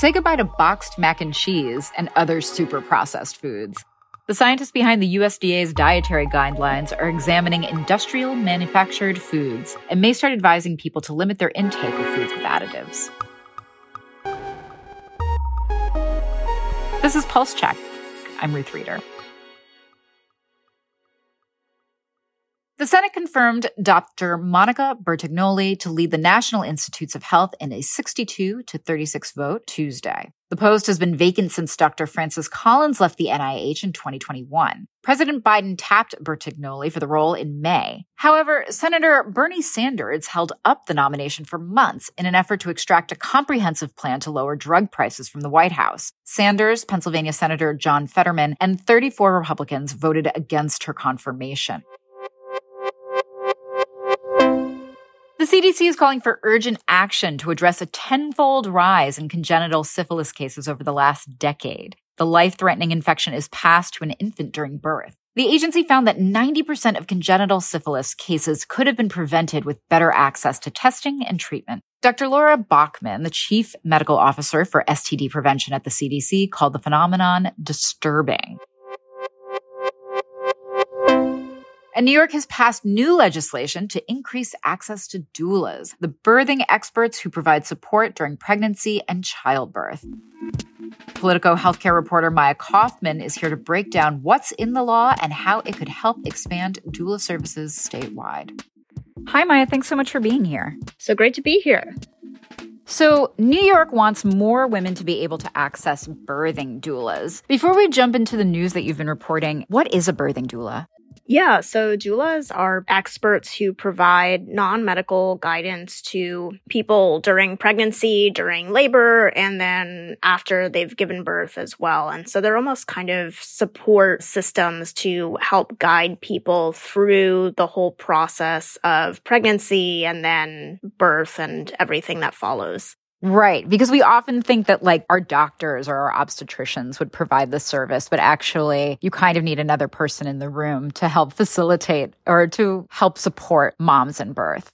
Say goodbye to boxed mac and cheese and other super-processed foods. The scientists behind the USDA's dietary guidelines are examining industrial manufactured foods and may start advising people to limit their intake of foods with additives. This is Pulse Check. I'm Ruth Reader. The Senate confirmed Dr. Monica Bertagnoli to lead the National Institutes of Health in a 62-36 vote Tuesday. The post has been vacant since Dr. Francis Collins left the NIH in 2021. President Biden tapped Bertagnoli for the role in May. However, Senator Bernie Sanders held up the nomination for months in an effort to extract a comprehensive plan to lower drug prices from the White House. Sanders, Pennsylvania Senator John Fetterman, and 34 Republicans voted against her confirmation. The CDC is calling for urgent action to address a 10-fold rise in congenital syphilis cases over the last decade. The life-threatening infection is passed to an infant during birth. The agency found that 90% of congenital syphilis cases could have been prevented with better access to testing and treatment. Dr. Laura Bachman, the chief medical officer for STD prevention at the CDC, called the phenomenon disturbing. And New York has passed new legislation to increase access to doulas, the birthing experts who provide support during pregnancy and childbirth. Politico healthcare reporter Maya Kaufman is here to break down what's in the law and how it could help expand doula services statewide. Hi, Maya. Thanks so much for being here. So great to be here. So New York wants more women to be able to access birthing doulas. Before we jump into the news that you've been reporting, what is a birthing doula? Yeah, so doulas are experts who provide non-medical guidance to people during pregnancy, during labor, and then after they've given birth as well. And so they're almost kind of support systems to help guide people through the whole process of pregnancy and then birth and everything that follows. Right, because we often think that like our doctors or our obstetricians would provide the service, but actually you kind of need another person in the room to help facilitate or to help support moms in birth.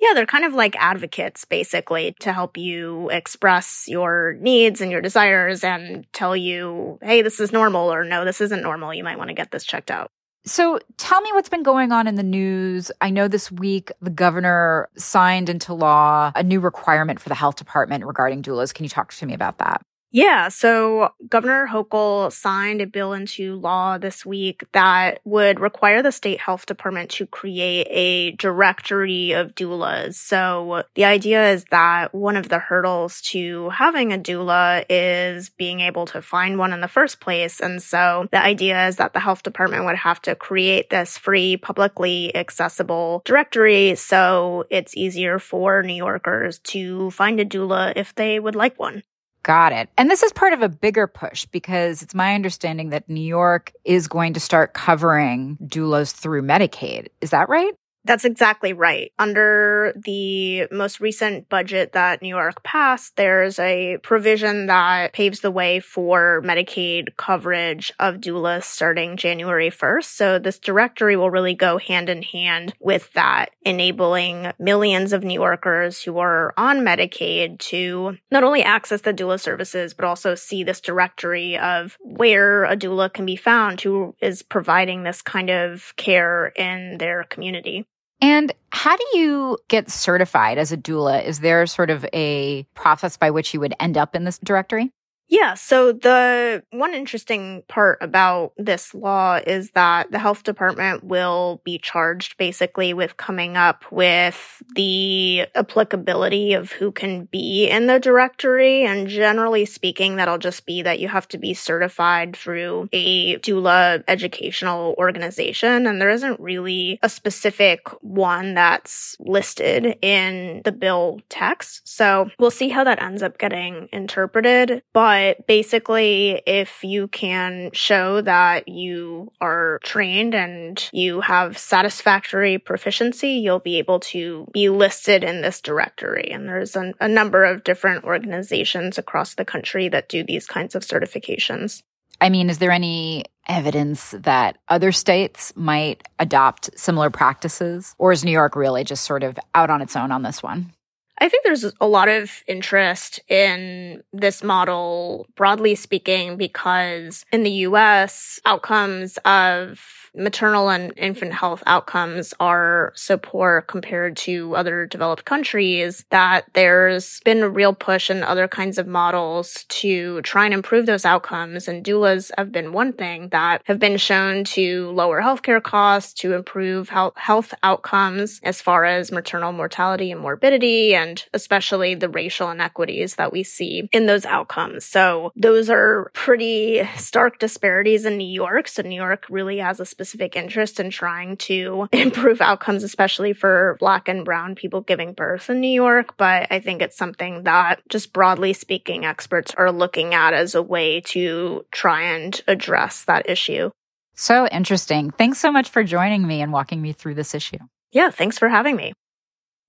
Yeah, they're kind of like advocates, basically, to help you express your needs and your desires and tell you, hey, this is normal or no, this isn't normal. You might want to get this checked out. So tell me what's been going on in the news. I know this week the governor signed into law a new requirement for the health department regarding doulas. Can you talk to me about that? Yeah, so Governor Hochul signed a bill into law this week that would require the state health department to create a directory of doulas. So the idea is that one of the hurdles to having a doula is being able to find one in the first place. And so the idea is that the health department would have to create this free, publicly accessible directory so it's easier for New Yorkers to find a doula if they would like one. Got it. And this is part of a bigger push because it's my understanding that New York is going to start covering doulas through Medicaid. Is that right? That's exactly right. Under the most recent budget that New York passed, there's a provision that paves the way for Medicaid coverage of doulas starting January 1st. So this directory will really go hand in hand with that, enabling millions of New Yorkers who are on Medicaid to not only access the doula services, but also see this directory of where a doula can be found who is providing this kind of care in their community. And how do you get certified as a doula? Is there sort of a process by which you would end up in this directory? Yeah, so the one interesting part about this law is that the health department will be charged basically with coming up with the applicability of who can be in the directory. And generally speaking, that'll just be that you have to be certified through a doula educational organization. And there isn't really a specific one that's listed in the bill text. So we'll see how that ends up getting interpreted. But basically, if you can show that you are trained and you have satisfactory proficiency, you'll be able to be listed in this directory. And there's a number of different organizations across the country that do these kinds of certifications. I mean, is there any evidence that other states might adopt similar practices? Or is New York really just sort of out on its own on this one? I think there's a lot of interest in this model, broadly speaking, because in the U.S., outcomes of maternal and infant health outcomes are so poor compared to other developed countries that there's been a real push in other kinds of models to try and improve those outcomes. And doulas have been one thing that have been shown to lower healthcare costs, to improve health outcomes as far as maternal mortality and morbidity, and especially the racial inequities that we see in those outcomes. So those are pretty stark disparities in New York. So New York really has a specific interest in trying to improve outcomes, especially for Black and Brown people giving birth in New York. But I think it's something that, just broadly speaking, experts are looking at as a way to try and address that issue. So interesting. Thanks so much for joining me and walking me through this issue. Yeah, thanks for having me.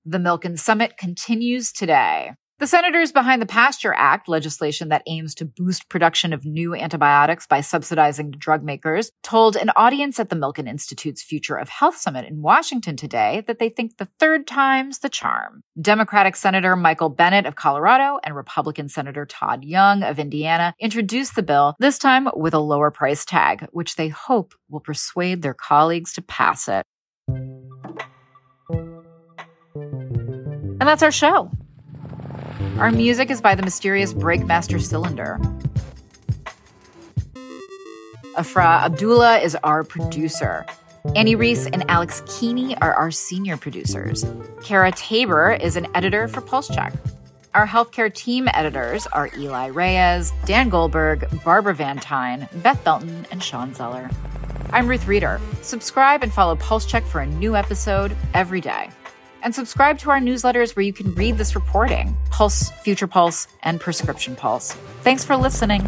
The Milken Summit continues today. The senators behind the Pasture Act, legislation that aims to boost production of new antibiotics by subsidizing drug makers, told an audience at the Milken Institute's Future of Health Summit in Washington today that they think the third time's the charm. Democratic Senator Michael Bennet of Colorado and Republican Senator Todd Young of Indiana introduced the bill, this time with a lower price tag, which they hope will persuade their colleagues to pass it. And that's our show. Our music is by the mysterious Breakmaster Cylinder. Afra Abdullah is our producer. Annie Reese and Alex Keeney are our senior producers. Kara Tabor is an editor for Pulse Check. Our healthcare team editors are Eli Reyes, Dan Goldberg, Barbara Vantine, Beth Belton, and Sean Zeller. I'm Ruth Reader. Subscribe and follow Pulse Check for a new episode every day. And subscribe to our newsletters where you can read this reporting, Pulse, Future Pulse, and Prescription Pulse. Thanks for listening.